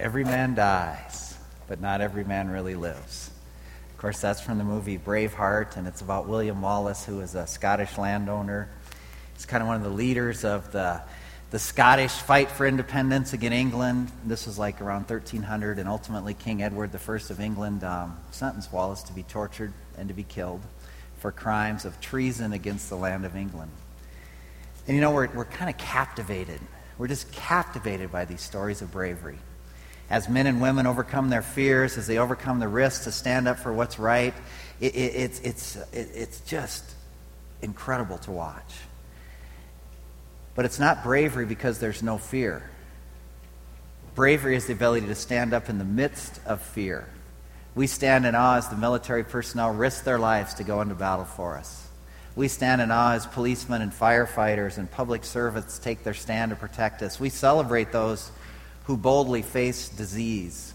every man dies, but not every man really lives. Of course, that's from the movie Braveheart, and it's about William Wallace, who is a Scottish landowner. He's kind of one of the leaders of the Scottish fight for independence against England. This was like around 1300, and ultimately King Edward I of England sentenced Wallace to be tortured and to be killed for crimes of treason against the land of England. And you know, we're kind of captivated. We're just captivated by these stories of bravery. As men and women overcome their fears, as they overcome the risks to stand up for what's right, it's just incredible to watch. But it's not bravery because there's no fear. Bravery is the ability to stand up in the midst of fear. We stand in awe as the military personnel risk their lives to go into battle for us. We stand in awe as policemen and firefighters and public servants take their stand to protect us. We celebrate those who boldly face disease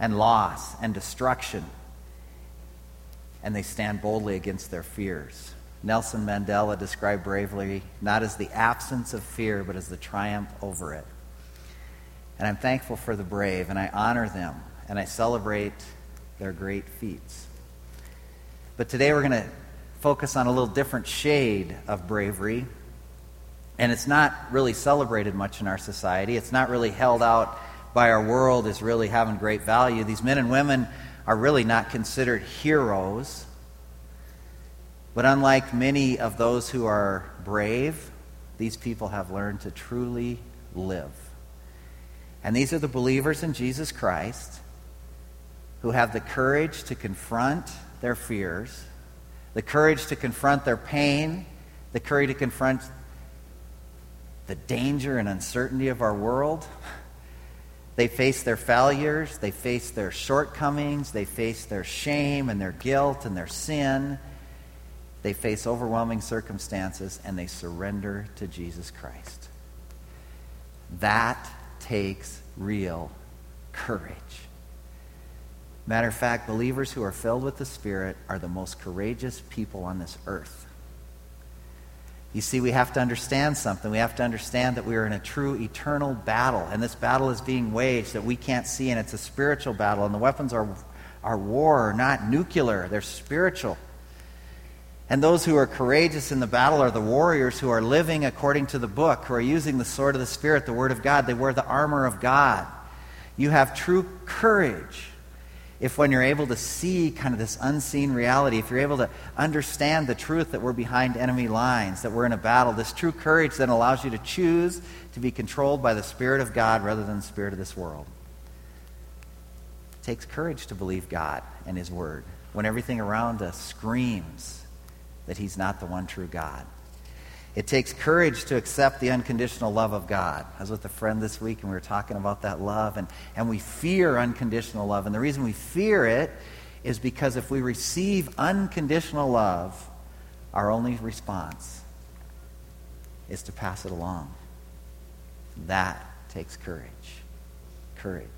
and loss and destruction, and they stand boldly against their fears. Nelson Mandela described bravery not as the absence of fear, but as the triumph over it. And I'm thankful for the brave, and I honor them, and I celebrate their great feats. But today we're going to focus on a little different shade of bravery, and it's not really celebrated much in our society. It's not really held out by our world as really having great value. These men and women are really not considered heroes, but unlike many of those who are brave, these people have learned to truly live. And these are the believers in Jesus Christ who have the courage to confront their fears, the courage to confront their pain, the courage to confront the danger and uncertainty of our world. They face their failures, they face their shortcomings, they face their shame and their guilt and their sin. They face overwhelming circumstances, and they surrender to Jesus Christ. That takes real courage. Matter of fact, believers who are filled with the Spirit are the most courageous people on this earth. You see, we have to understand something. We have to understand that we are in a true eternal battle, and this battle is being waged that we can't see, and it's a spiritual battle, and the weapons are war, not nuclear. They're spiritual. And those who are courageous in the battle are the warriors who are living according to the book, who are using the sword of the Spirit, the Word of God. They wear the armor of God. You have true courage if when you're able to see kind of this unseen reality, if you're able to understand the truth that we're behind enemy lines, that we're in a battle. This true courage then allows you to choose to be controlled by the Spirit of God rather than the spirit of this world. It takes courage to believe God and His Word when everything around us screams that He's not the one true God. It takes courage to accept the unconditional love of God. I was with a friend this week, and we were talking about that love, and we fear unconditional love. And the reason we fear it is because if we receive unconditional love, our only response is to pass it along. That takes courage. Courage.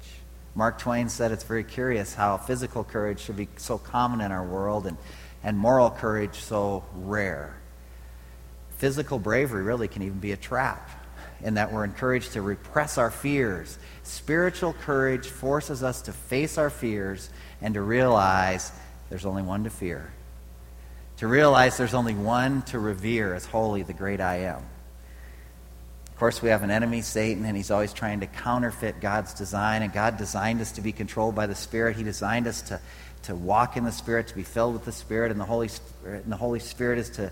Mark Twain said it's very curious how physical courage should be so common in our world, and moral courage so rare. Physical bravery really can even be a trap in that we're encouraged to repress our fears. Spiritual courage forces us to face our fears and to realize there's only one to fear, to realize there's only one to revere as holy, the great I Am. Of course, we have an enemy, Satan, and he's always trying to counterfeit God's design, and God designed us to be controlled by the Spirit. He designed us to walk in the Spirit, to be filled with the Spirit, and the Holy Spirit is to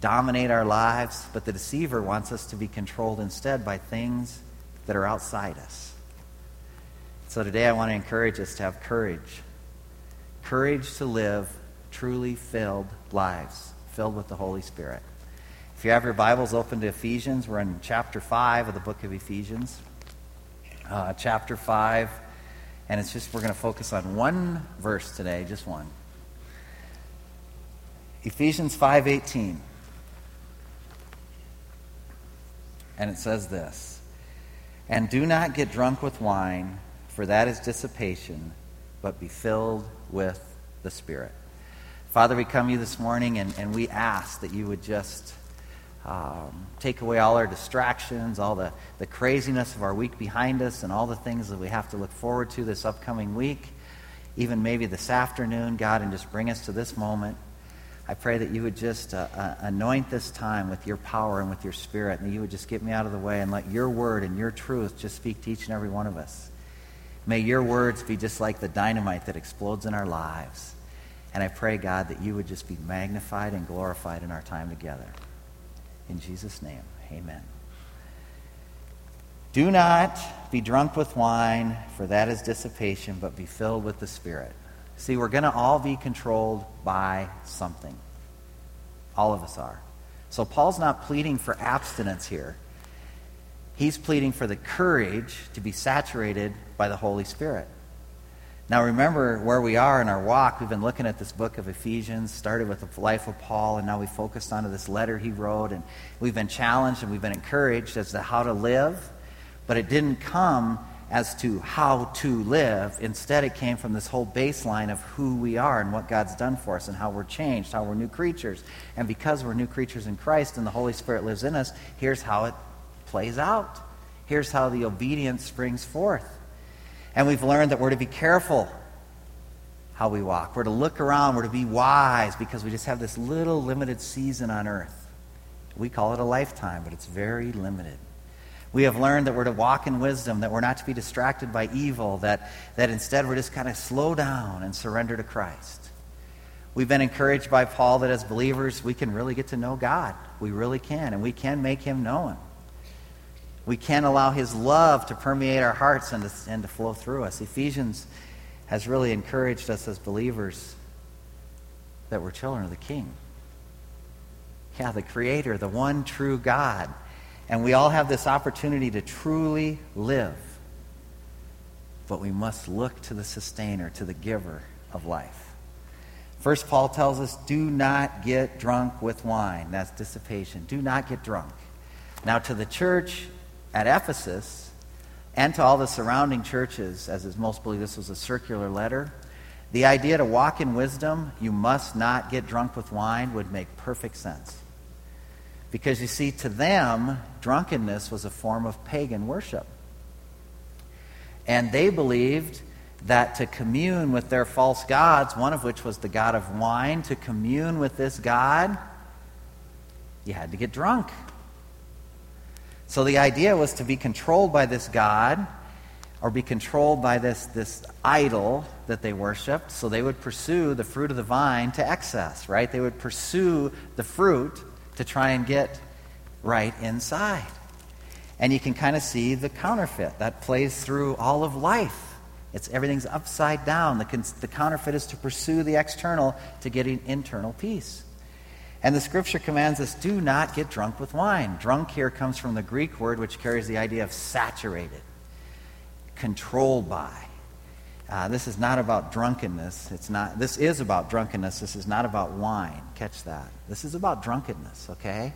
dominate our lives. But the deceiver wants us to be controlled instead by things that are outside us. So today I want to encourage us to have courage. Courage to live truly filled lives, filled with the Holy Spirit. If you have your Bibles open to Ephesians, we're in chapter 5 of the book of Ephesians. Chapter 5. And it's just, we're going to focus on one verse today, just one. Ephesians 5:18. And it says this: "And do not get drunk with wine, for that is dissipation, but be filled with the Spirit." Father, we come to you this morning, and we ask that you would just take away all our distractions, all the craziness of our week behind us, and all the things that we have to look forward to this upcoming week, even maybe this afternoon, God, and just bring us to this moment. I pray that you would just anoint this time with your power and with your spirit, and that you would just get me out of the way and let your word and your truth just speak to each and every one of us. May your words be just like the dynamite that explodes in our lives. And I pray, God, that you would just be magnified and glorified in our time together. In Jesus' name, amen. Do not be drunk with wine, for that is dissipation, but be filled with the Spirit. See, we're going to all be controlled by something. All of us are. So Paul's not pleading for abstinence here. He's pleading for the courage to be saturated by the Holy Spirit. Now remember where we are in our walk. We've been looking at this book of Ephesians, started with the life of Paul, and now we focused onto this letter he wrote, and we've been challenged and we've been encouraged as to how to live, but it didn't come as to how to live. Instead, it came from this whole baseline of who we are and what God's done for us and how we're changed, how we're new creatures. And because we're new creatures in Christ and the Holy Spirit lives in us, here's how it plays out. Here's how the obedience springs forth. And we've learned that we're to be careful how we walk. We're to look around. We're to be wise because we just have this little limited season on earth. We call it a lifetime, but it's very limited. We have learned that we're to walk in wisdom, that we're not to be distracted by evil, that instead we're just kind of slow down and surrender to Christ. We've been encouraged by Paul that as believers, we can really get to know God. We really can, and we can make him known. We can allow his love to permeate our hearts and to flow through us. Ephesians has really encouraged us as believers that we're children of the King. Yeah, the Creator, the one true God. And we all have this opportunity to truly live. But we must look to the sustainer, to the giver of life. First, Paul tells us, do not get drunk with wine. That's dissipation. Do not get drunk. Now, to the church at Ephesus, and to all the surrounding churches, as is most believe this was a circular letter, the idea to walk in wisdom, you must not get drunk with wine, would make perfect sense. Because you see, to them, drunkenness was a form of pagan worship. And they believed that to commune with their false gods, one of which was the god of wine, to commune with this god, you had to get drunk. So the idea was to be controlled by this god or be controlled by this idol that they worshipped. So they would pursue the fruit of the vine to excess, right? They would pursue the fruit to try and get right inside. And you can kind of see the counterfeit. That plays through all of life. Everything's upside down. The counterfeit is to pursue the external to get an internal peace. And the scripture commands us, do not get drunk with wine. Drunk here comes from the Greek word, which carries the idea of saturated, controlled by. This is not about drunkenness. This is about drunkenness. This is not about wine. Catch that. This is about drunkenness, okay?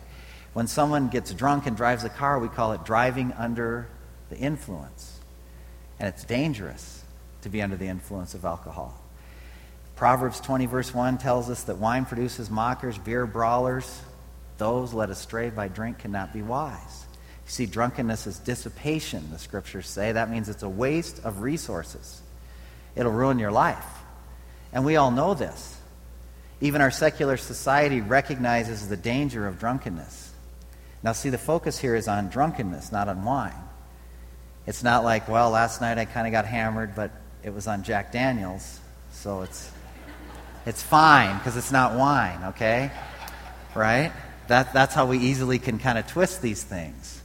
When someone gets drunk and drives a car, we call it driving under the influence. And it's dangerous to be under the influence of alcohol. Proverbs 20 verse 1 tells us that wine produces mockers, beer brawlers. Those led astray by drink cannot be wise. You see, drunkenness is dissipation, the scriptures say. That means it's a waste of resources. It'll ruin your life. And we all know this. Even our secular society recognizes the danger of drunkenness. Now see, the focus here is on drunkenness, not on wine. It's not like, well, last night I kind of got hammered, but it was on Jack Daniels, so it's fine because it's not wine, okay? Right? That's how we easily can kind of twist these things.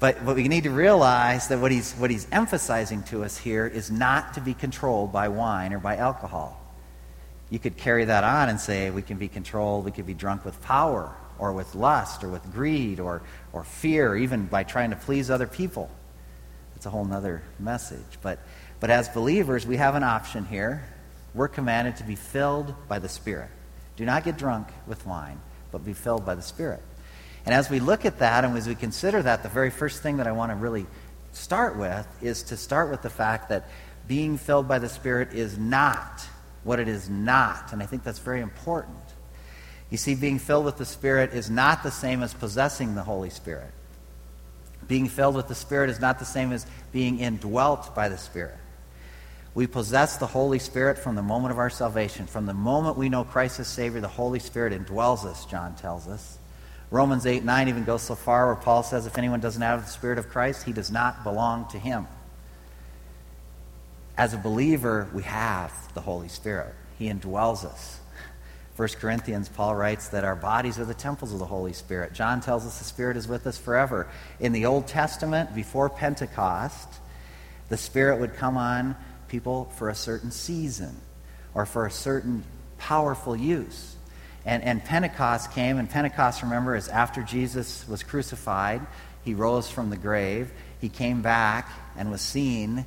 But we need to realize that what he's emphasizing to us here is not to be controlled by wine or by alcohol. You could carry that on and say we can be controlled, we could be drunk with power or with lust or with greed or fear, or even by trying to please other people. That's a whole other message. But as believers, we have an option here. We're commanded to be filled by the Spirit. Do not get drunk with wine, but be filled by the Spirit. And as we look at that and as we consider that, the very first thing that I want to really start with is to start with the fact that being filled by the Spirit is not what it is not. And I think that's very important. You see, being filled with the Spirit is not the same as possessing the Holy Spirit. Being filled with the Spirit is not the same as being indwelt by the Spirit. We possess the Holy Spirit from the moment of our salvation. From the moment we know Christ as Savior, the Holy Spirit indwells us, John tells us. Romans 8:9 even goes so far where Paul says, if anyone doesn't have the Spirit of Christ, he does not belong to him. As a believer, we have the Holy Spirit. He indwells us. 1 Corinthians, Paul writes that our bodies are the temples of the Holy Spirit. John tells us the Spirit is with us forever. In the Old Testament, before Pentecost, the Spirit would come on people for a certain season or for a certain powerful use. And Pentecost came, and Pentecost, remember, is after Jesus was crucified. He rose from the grave. He came back and was seen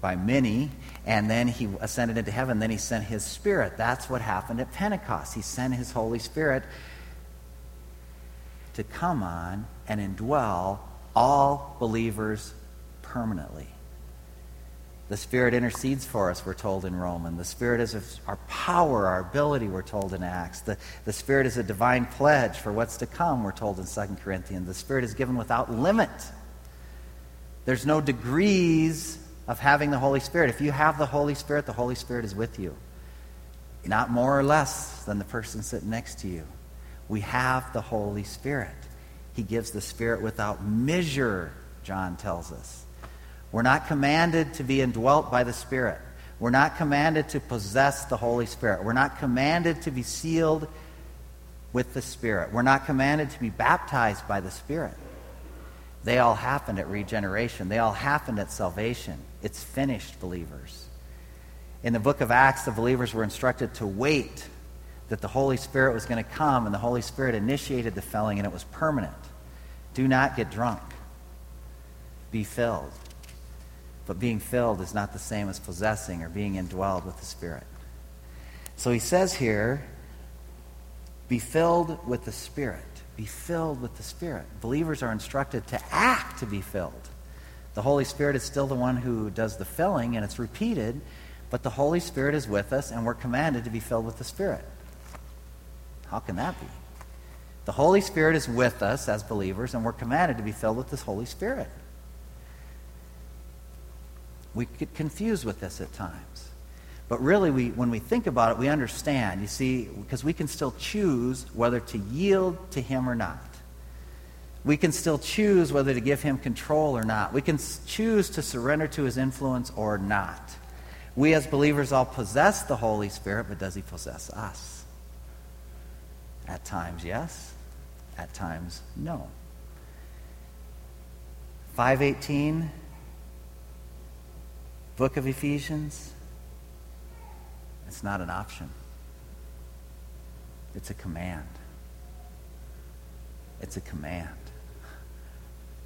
by many, and then he ascended into heaven. Then he sent his Spirit. That's what happened at Pentecost. He sent his Holy Spirit to come on and indwell all believers permanently. The Spirit intercedes for us, we're told in Romans. The Spirit is our power, our ability, we're told in Acts. The Spirit is a divine pledge for what's to come, we're told in 2 Corinthians. The Spirit is given without limit. There's no degrees of having the Holy Spirit. If you have the Holy Spirit is with you. Not more or less than the person sitting next to you. We have the Holy Spirit. He gives the Spirit without measure, John tells us. We're not commanded to be indwelt by the Spirit. We're not commanded to possess the Holy Spirit. We're not commanded to be sealed with the Spirit. We're not commanded to be baptized by the Spirit. They all happened at regeneration. They all happened at salvation. It's finished, believers. In the book of Acts, the believers were instructed to wait, that the Holy Spirit was going to come, and the Holy Spirit initiated the filling, and it was permanent. Do not get drunk. Be filled. But being filled is not the same as possessing or being indwelled with the Spirit. So he says here, be filled with the Spirit. Be filled with the Spirit. Believers are instructed to act to be filled. The Holy Spirit is still the one who does the filling, and it's repeated, but the Holy Spirit is with us, and we're commanded to be filled with the Spirit. How can that be? The Holy Spirit is with us as believers, and we're commanded to be filled with this Holy Spirit. We get confused with this at times. But really, when we think about it, we understand, you see, because we can still choose whether to yield to him or not. We can still choose whether to give him control or not. We can choose to surrender to his influence or not. We as believers all possess the Holy Spirit, but does he possess us? At times, yes. At times, no. 5:18, book of Ephesians. It's not an option. It's a command. It's a command.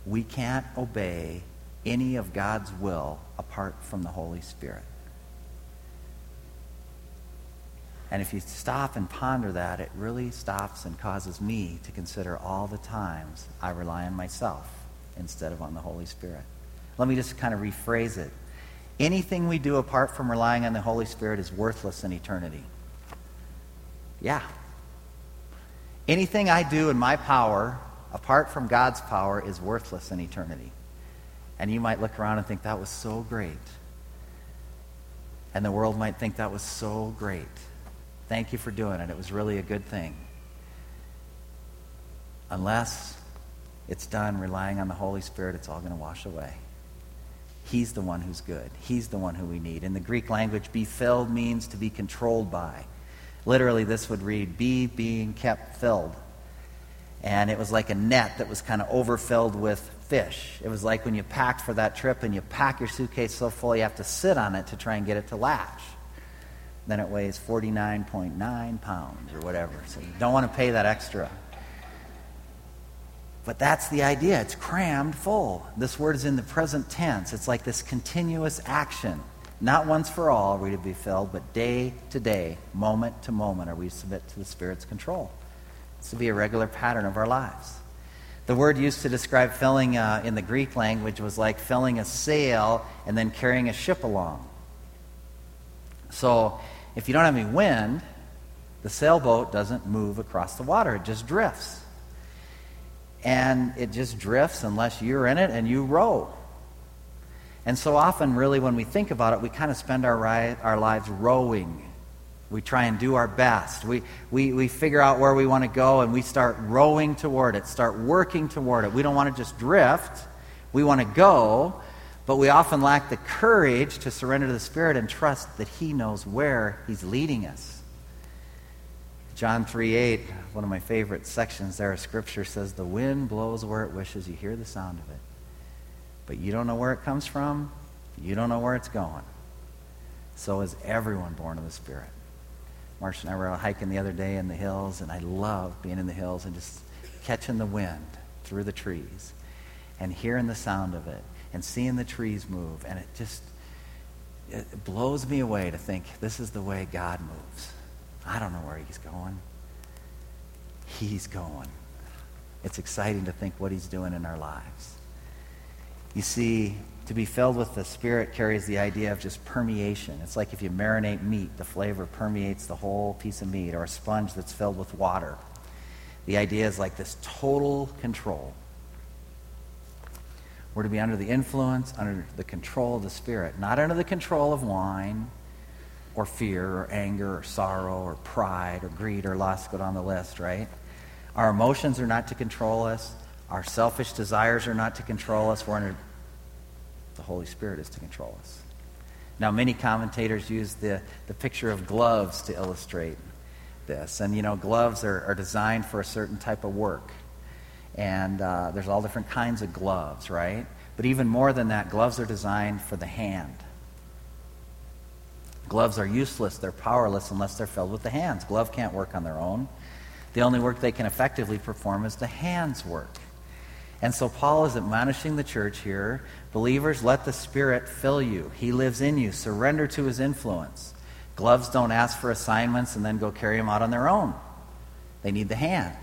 We can't obey any of God's will apart from the Holy Spirit. And if you stop and ponder that, it really stops and causes me to consider all the times I rely on myself instead of on the Holy Spirit. Let me just kind of rephrase it. Anything we do apart from relying on the Holy Spirit is worthless in eternity. Yeah. Anything I do in my power, apart from God's power, is worthless in eternity. And you might look around and think, that was so great. And the world might think, that was so great. Thank you for doing it. It was really a good thing. Unless it's done relying on the Holy Spirit, it's all going to wash away. He's the one who's good. He's the one who we need. In the Greek language, be filled means to be controlled by. Literally, this would read, be being kept filled. And it was like a net that was kind of overfilled with fish. It was like when you packed for that trip and you pack your suitcase so full you have to sit on it to try and get it to latch. Then it weighs 49.9 pounds or whatever. So you don't want to pay that extra. But that's the idea. It's crammed full. This word is in the present tense. It's like this continuous action. Not once for all are we to be filled, but day to day, moment to moment, are we to submit to the Spirit's control. It's to be a regular pattern of our lives. The word used to describe filling in the Greek language was like filling a sail and then carrying a ship along. So if you don't have any wind, The sailboat doesn't move across the water. It just drifts. And it just drifts unless you're in it and you row. And so often, really, when we think about it, we kind of spend our lives rowing. We try and do our best. We figure out where we want to go, and we start rowing toward it, start working toward it. We don't want to just drift. We want to go, but we often lack the courage to surrender to the Spirit and trust that He knows where He's leading us. John 3:8, one of my favorite sections there of Scripture, says, "The wind blows where it wishes. You hear the sound of it. But you don't know where it comes from. You don't know where it's going. So is everyone born of the Spirit." Marcia and I were out hiking the other day in the hills, and I love being in the hills and just catching the wind through the trees and hearing the sound of it and seeing the trees move. And it blows me away to think this is the way God moves. I don't know where He's going. He's going. It's exciting to think what He's doing in our lives. You see, to be filled with the Spirit carries the idea of just permeation. It's like if you marinate meat, the flavor permeates the whole piece of meat, or a sponge that's filled with water. The idea is like this total control. We're to be under the influence, under the control of the Spirit, not under the control of wine, or fear, or anger, or sorrow, or pride, or greed, or lust. Go down the list, right? Our emotions are not to control us. Our selfish desires are not to control us. The Holy Spirit is to control us. Now, many commentators use the picture of gloves to illustrate this. And, you know, gloves are designed for a certain type of work. And there's all different kinds of gloves, right? But even more than that, gloves are designed for the hand. Gloves are useless, they're powerless unless they're filled with the hands. Glove can't work on their own. The only work they can effectively perform is the hands' work. And so Paul is admonishing the church here, believers, let the Spirit fill you. He lives in you. Surrender to His influence. Gloves don't ask for assignments and then go carry them out on their own. They need the hand.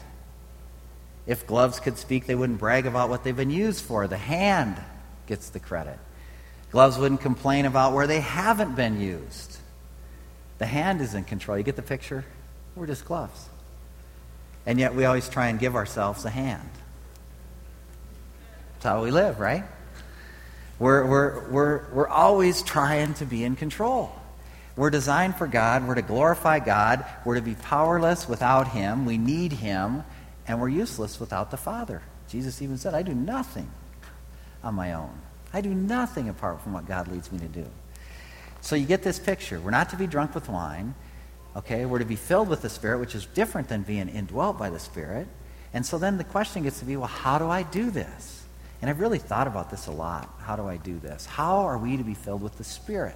If gloves could speak, they wouldn't brag about what they've been used for. The hand gets the credit. Gloves wouldn't complain about where they haven't been used. The hand is in control. You get the picture? We're just gloves. And yet we always try and give ourselves a hand. That's how we live, right? We're always trying to be in control. We're designed for God. We're to glorify God. We're to be powerless without Him. We need Him. And we're useless without the Father. Jesus even said, "I do nothing on my own. I do nothing apart from what God leads me to do." So you get this picture. We're not to be drunk with wine. Okay, we're to be filled with the Spirit, which is different than being indwelt by the Spirit. And so then the question gets to be, well, how do I do this? And I've really thought about this a lot. How do I do this? How are we to be filled with the Spirit?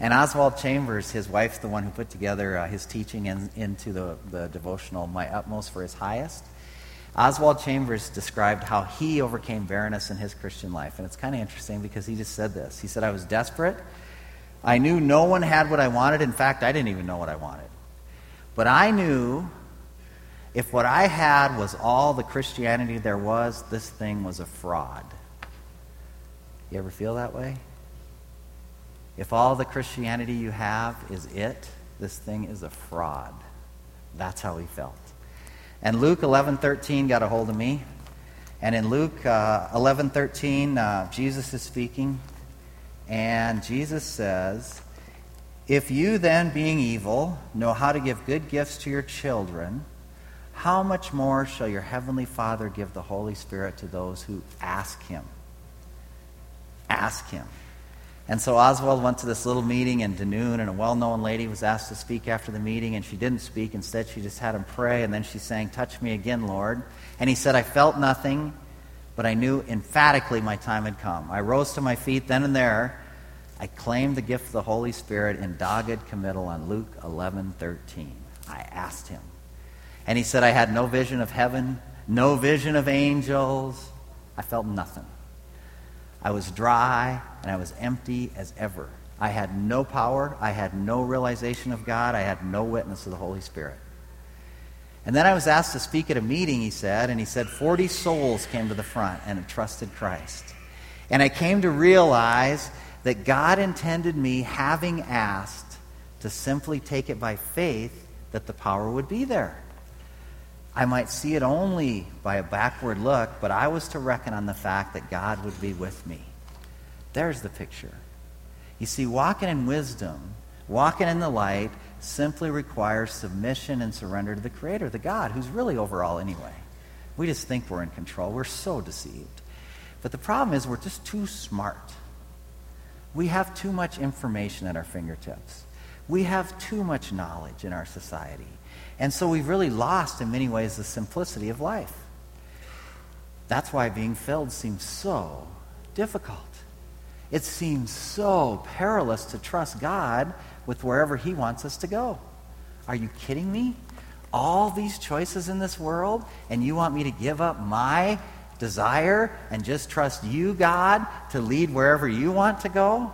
And Oswald Chambers, his wife's the one who put together his teaching into the devotional My Utmost for His Highest. Oswald Chambers described how he overcame barrenness in his Christian life. And it's kind of interesting because he just said this. He said, "I was desperate. I knew no one had what I wanted. In fact, I didn't even know what I wanted. But I knew if what I had was all the Christianity there was, this thing was a fraud." You ever feel that way? If all the Christianity you have is it, this thing is a fraud. That's how he felt. And Luke 11:13 got a hold of me. And in Luke 11:13, Jesus is speaking. And Jesus says, "If you then, being evil, know how to give good gifts to your children, how much more shall your heavenly Father give the Holy Spirit to those who ask Him?" Ask Him. And so Oswald went to this little meeting in Denoon, and a well-known lady was asked to speak after the meeting, and she didn't speak. Instead, she just had him pray, and then she sang, "Touch me again, Lord." And he said, "I felt nothing, but I knew emphatically my time had come. I rose to my feet then and there. I claimed the gift of the Holy Spirit in dogged committal on Luke 11:13. I asked Him." And he said, "I had no vision of heaven, no vision of angels. I felt nothing. I was dry and I was empty as ever. I had no power. I had no realization of God. I had no witness of the Holy Spirit." And then I was asked to speak at a meeting, he said, and he said 40 souls came to the front and had trusted Christ. "And I came to realize that God intended me, having asked, to simply take it by faith that the power would be there. I might see it only by a backward look, but I was to reckon on the fact that God would be with me. There's the picture. You see, walking in wisdom, walking in the light, simply requires submission and surrender to the Creator, the God, who's really over all anyway. We just think we're in control. We're so deceived. But the problem is we're just too smart. We have too much information at our fingertips. We have too much knowledge in our society. And so we've really lost, in many ways, the simplicity of life. That's why being filled seems so difficult. It seems so perilous to trust God with wherever He wants us to go. Are you kidding me? All these choices in this world, and you want me to give up my desire and just trust you, God, to lead wherever you want to go?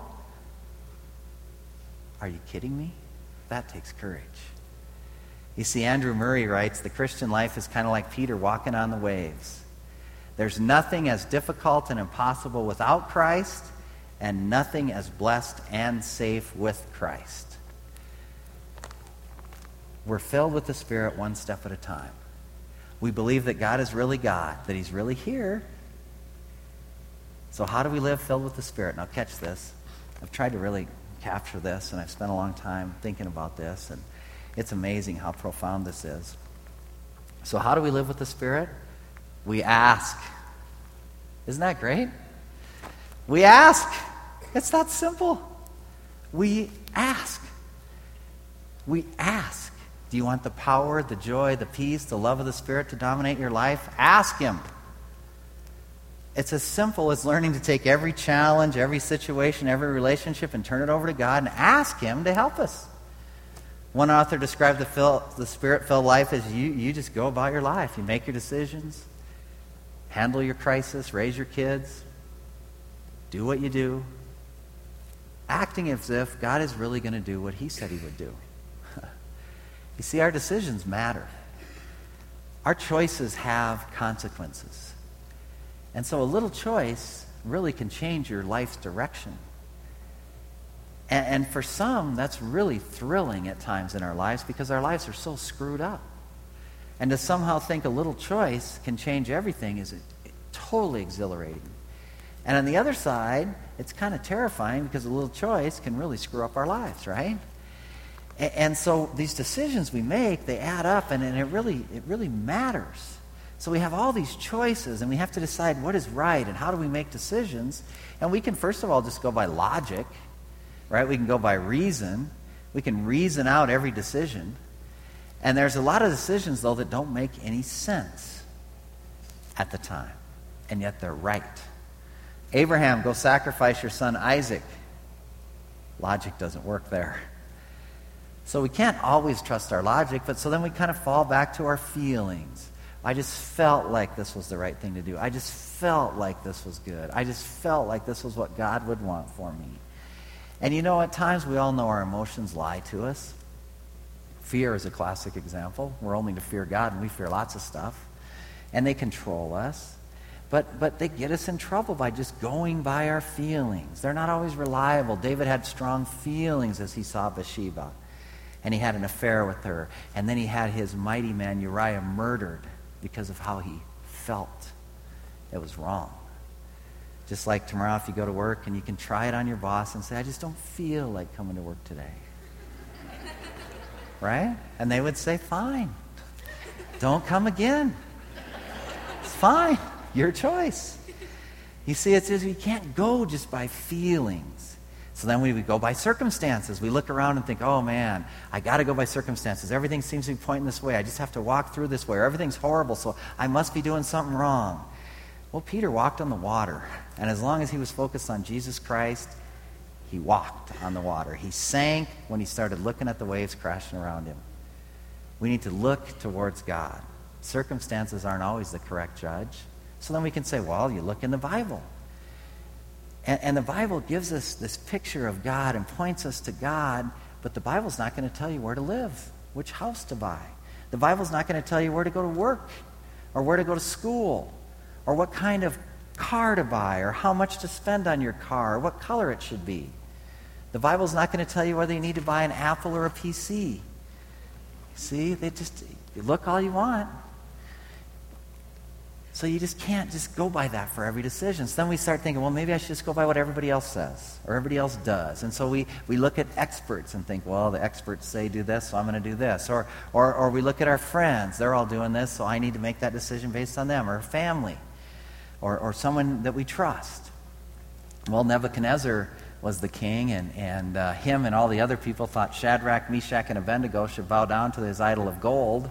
Are you kidding me? That takes courage. You see, Andrew Murray writes, the Christian life is kind of like Peter walking on the waves. There's nothing as difficult and impossible without Christ, and nothing as blessed and safe with Christ. We're filled with the Spirit one step at a time. We believe that God is really God, that He's really here. So how do we live filled with the Spirit? Now catch this. I've tried to really capture this, and I've spent a long time thinking about this, and it's amazing how profound this is. So how do we live with the Spirit? We ask. Isn't that great? We ask. It's that simple. We ask. We ask. Do you want the power, the joy, the peace, the love of the Spirit to dominate your life? Ask Him. It's as simple as learning to take every challenge, every situation, every relationship, and turn it over to God and ask Him to help us. One author described the Spirit-filled life as you just go about your life. You make your decisions, handle your crisis, raise your kids, do what you do, acting as if God is really going to do what He said He would do. You see, our decisions matter. Our choices have consequences. And so a little choice really can change your life's direction. And for some, that's really thrilling at times in our lives because our lives are so screwed up. And to somehow think a little choice can change everything is totally exhilarating. And on the other side, it's kind of terrifying because a little choice can really screw up our lives, right? And so these decisions we make, they add up, and it really matters. So we have all these choices, and we have to decide what is right and how do we make decisions. And we can, first of all, just go by logic, right? We can go by reason. We can reason out every decision. And there's a lot of decisions, though, that don't make any sense at the time, and yet they're right. Abraham, go sacrifice your son Isaac. Logic doesn't work there. So we can't always trust our logic, but so then we kind of fall back to our feelings. I just felt like this was the right thing to do. I just felt like this was good. I just felt like this was what God would want for me. And you know, at times we all know our emotions lie to us. Fear is a classic example. We're only to fear God, and we fear lots of stuff. And they control us. But they get us in trouble by just going by our feelings. They're not always reliable. David had strong feelings as he saw Bathsheba. And he had an affair with her. And then he had his mighty man Uriah murdered because of how he felt. It was wrong. Just like tomorrow if you go to work and you can try it on your boss and say, I just don't feel like coming to work today. Right? And they would say, fine. Don't come again. It's fine. Your choice. You see, it says we can't go just by feelings. So then we would go by circumstances. We look around and think, oh man, I got to go by circumstances. Everything seems to be pointing this way. I just have to walk through this way. Or everything's horrible, so I must be doing something wrong. Well, Peter walked on the water. And as long as he was focused on Jesus Christ, he walked on the water. He sank when he started looking at the waves crashing around him. We need to look towards God. Circumstances aren't always the correct judge. So then we can say, well, you look in the Bible. And the Bible gives us this picture of God and points us to God, but the Bible's not going to tell you where to live, which house to buy. The Bible's not going to tell you where to go to work or where to go to school or what kind of car to buy or how much to spend on your car or what color it should be. The Bible's not going to tell you whether you need to buy an Apple or a PC. See, they just, you look all you want. So you just can't just go by that for every decision. So then we start thinking, well, maybe I should just go by what everybody else says or everybody else does. And so we look at experts and think, well, the experts say do this, so I'm going to do this. Or we look at our friends. They're all doing this, so I need to make that decision based on them. Or family or someone that we trust. Well, Nebuchadnezzar was the king, and him and all the other people thought Shadrach, Meshach, and Abednego should bow down to his idol of gold.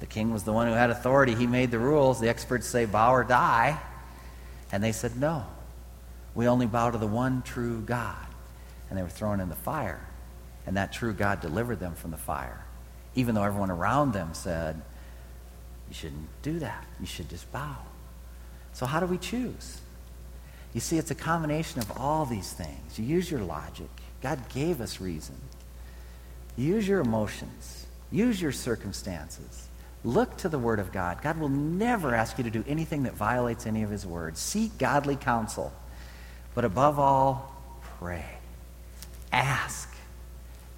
The king was the one who had authority. He made the rules. The experts say, bow or die. And they said, no. We only bow to the one true God. And they were thrown in the fire. And that true God delivered them from the fire. Even though everyone around them said, you shouldn't do that. You should just bow. So how do we choose? You see, it's a combination of all these things. You use your logic. God gave us reason. You use your emotions. Use your circumstances. Look to the Word of God. God will never ask you to do anything that violates any of His words. Seek godly counsel. But above all, pray. Ask.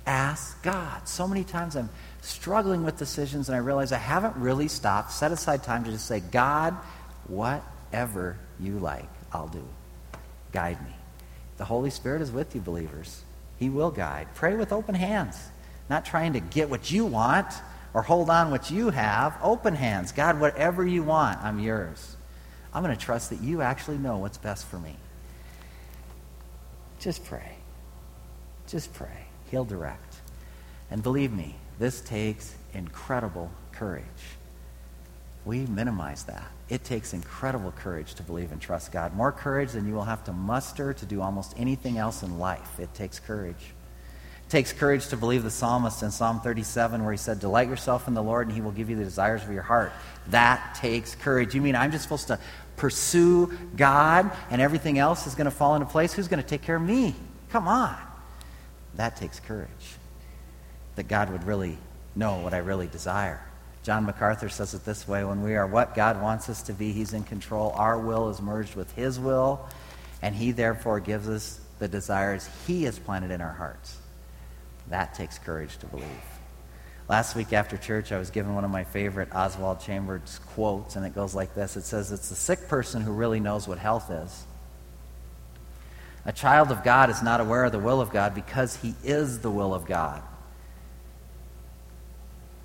Ask God. So many times I'm struggling with decisions and I realize I haven't really stopped, set aside time to just say, God, whatever you like, I'll do. Guide me. The Holy Spirit is with you, believers. He will guide. Pray with open hands. Not trying to get what you want or hold on what you have. Open hands. God, whatever you want, I'm yours. I'm going to trust that you actually know what's best for me. Just pray. Just pray. He'll direct. And believe me, this takes incredible courage. We minimize that. It takes incredible courage to believe and trust God. More courage than you will have to muster to do almost anything else in life. It takes courage. It takes courage to believe the psalmist in Psalm 37 where he said, delight yourself in the Lord and He will give you the desires of your heart. That takes courage. You mean I'm just supposed to pursue God and everything else is going to fall into place? Who's going to take care of me? Come on. That takes courage. That God would really know what I really desire. John MacArthur says it this way, when we are what God wants us to be, He's in control. Our will is merged with His will, and He therefore gives us the desires He has planted in our hearts. That takes courage to believe. Last week after church, I was given one of my favorite Oswald Chambers quotes, and it goes like this. It says, it's the sick person who really knows what health is. A child of God is not aware of the will of God because he is the will of God.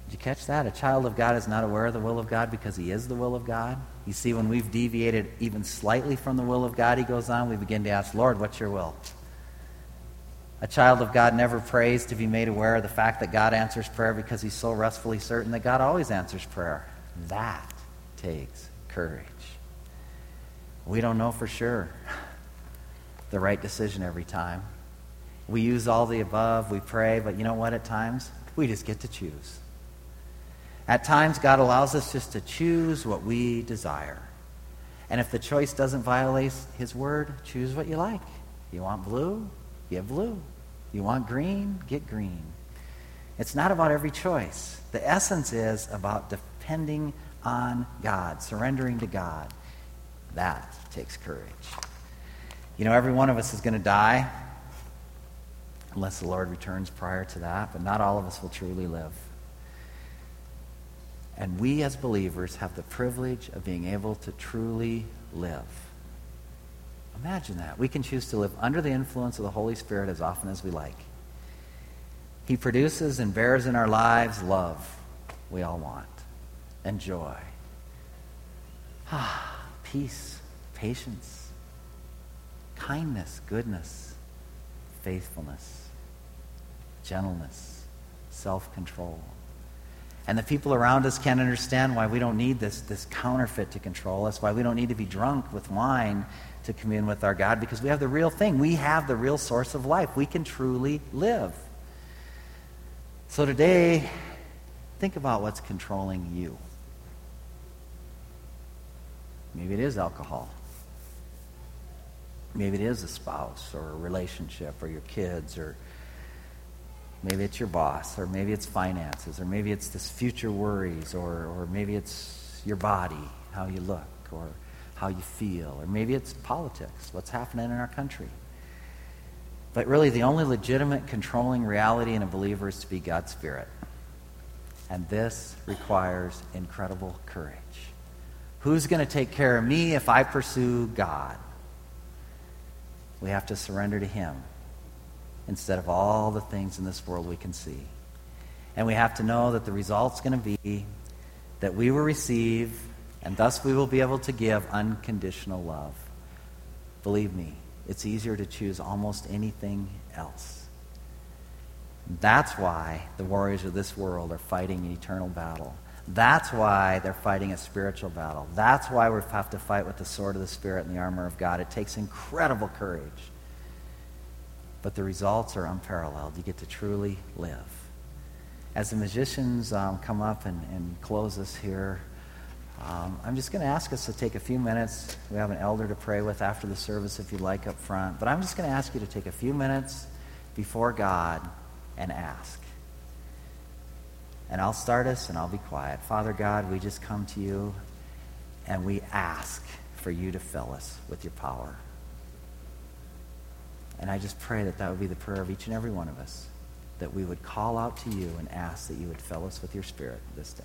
Did you catch that? A child of God is not aware of the will of God because he is the will of God. You see, when we've deviated even slightly from the will of God, he goes on, we begin to ask, Lord, what's your will? A child of God never prays to be made aware of the fact that God answers prayer because he's so restfully certain that God always answers prayer. That takes courage. We don't know for sure the right decision every time. We use all the above, we pray, but you know what? At times, we just get to choose. At times, God allows us just to choose what we desire. And if the choice doesn't violate His word, choose what you like. You want blue? Get blue. You want green? Get green. It's not about every choice. The essence is about depending on God, surrendering to God. That takes courage. You know, every one of us is going to die unless the Lord returns prior to that, but not all of us will truly live. And we as believers have the privilege of being able to truly live. Imagine that. We can choose to live under the influence of the Holy Spirit as often as we like. He produces and bears in our lives love we all want, and joy, peace, patience, kindness, goodness, faithfulness, gentleness, self-control. And the people around us can't understand why we don't need this counterfeit to control us, why we don't need to be drunk with wine to commune with our God, because we have the real thing. We have the real source of life. We can truly live. So today, think about what's controlling you. Maybe it is alcohol. Maybe it is a spouse or a relationship or your kids, or maybe it's your boss, or maybe it's finances, or maybe it's this future worries, or maybe it's your body, how you look, or how you feel, or maybe it's politics, what's happening in our country. But really, the only legitimate controlling reality in a believer is to be God's Spirit. And this requires incredible courage. Who's going to take care of me if I pursue God? We have to surrender to Him instead of all the things in this world we can see. And we have to know that the result's going to be that we will receive, and thus we will be able to give unconditional love. Believe me, it's easier to choose almost anything else. That's why the warriors of this world are fighting an eternal battle. That's why they're fighting a spiritual battle. That's why we have to fight with the sword of the Spirit and the armor of God. It takes incredible courage. But the results are unparalleled. You get to truly live. As the musicians come up and close us here, I'm just going to ask us to take a few minutes. We have an elder to pray with after the service if you'd like up front. But I'm just going to ask you to take a few minutes before God and ask. And I'll start us and I'll be quiet. Father God, we just come to you and we ask for you to fill us with your power. And I just pray that that would be the prayer of each and every one of us, that we would call out to you and ask that you would fill us with your Spirit this day.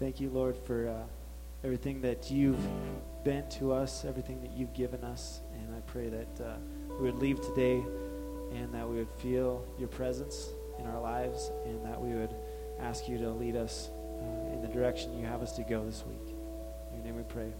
Thank you, Lord, for everything that you've been to us, everything that you've given us. And I pray that we would leave today and that we would feel your presence in our lives, and that we would ask you to lead us in the direction you have us to go this week. In your name we pray.